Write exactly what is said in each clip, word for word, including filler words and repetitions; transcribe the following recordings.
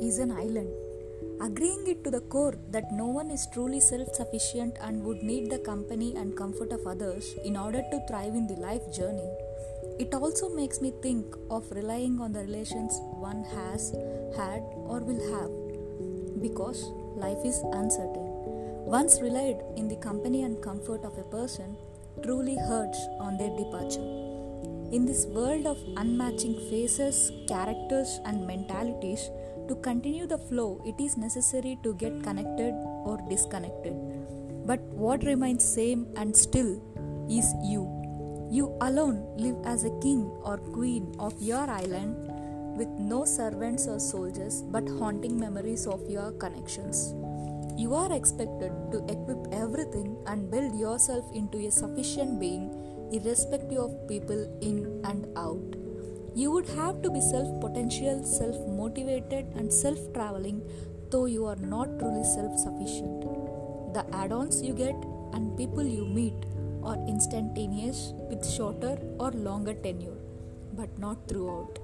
is an island. Agreeing it to the core that no one is truly self-sufficient and would need the company and comfort of others in order to thrive in the life journey. It also makes me think of relying on the relations one has, had or will have, because life is uncertain. Once relied in the company and comfort of a person truly hurts on their departure. In this world of unmatching faces, characters and mentalities, to continue the flow, it is necessary to get connected or disconnected. But what remains same and still is you. You alone live as a king or queen of your island, with no servants or soldiers, but haunting memories of your connections. You are expected to equip everything and build yourself into a sufficient being, irrespective of people in and out. You would have to be self-potential, self-motivated and self-traveling, though you are not truly self-sufficient. The add-ons you get and people you meet are instantaneous with shorter or longer tenure, but not throughout.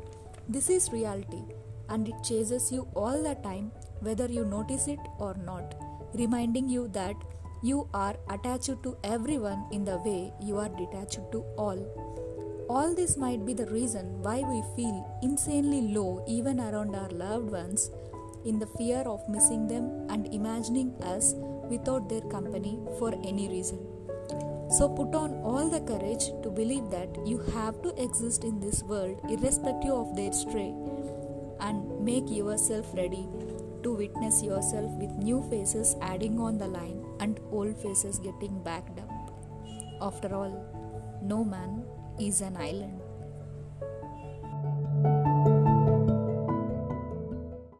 This is reality and it chases you all the time, whether you notice it or not, reminding you that you are attached to everyone in the way you are detached to all. All this might be the reason why we feel insanely low even around our loved ones, in the fear of missing them and imagining us without their company for any reason. So put on all the courage to believe that you have to exist in this world irrespective of their stray, and make yourself ready to witness yourself with new faces adding on the line and old faces getting backed up. After all, no man is an island.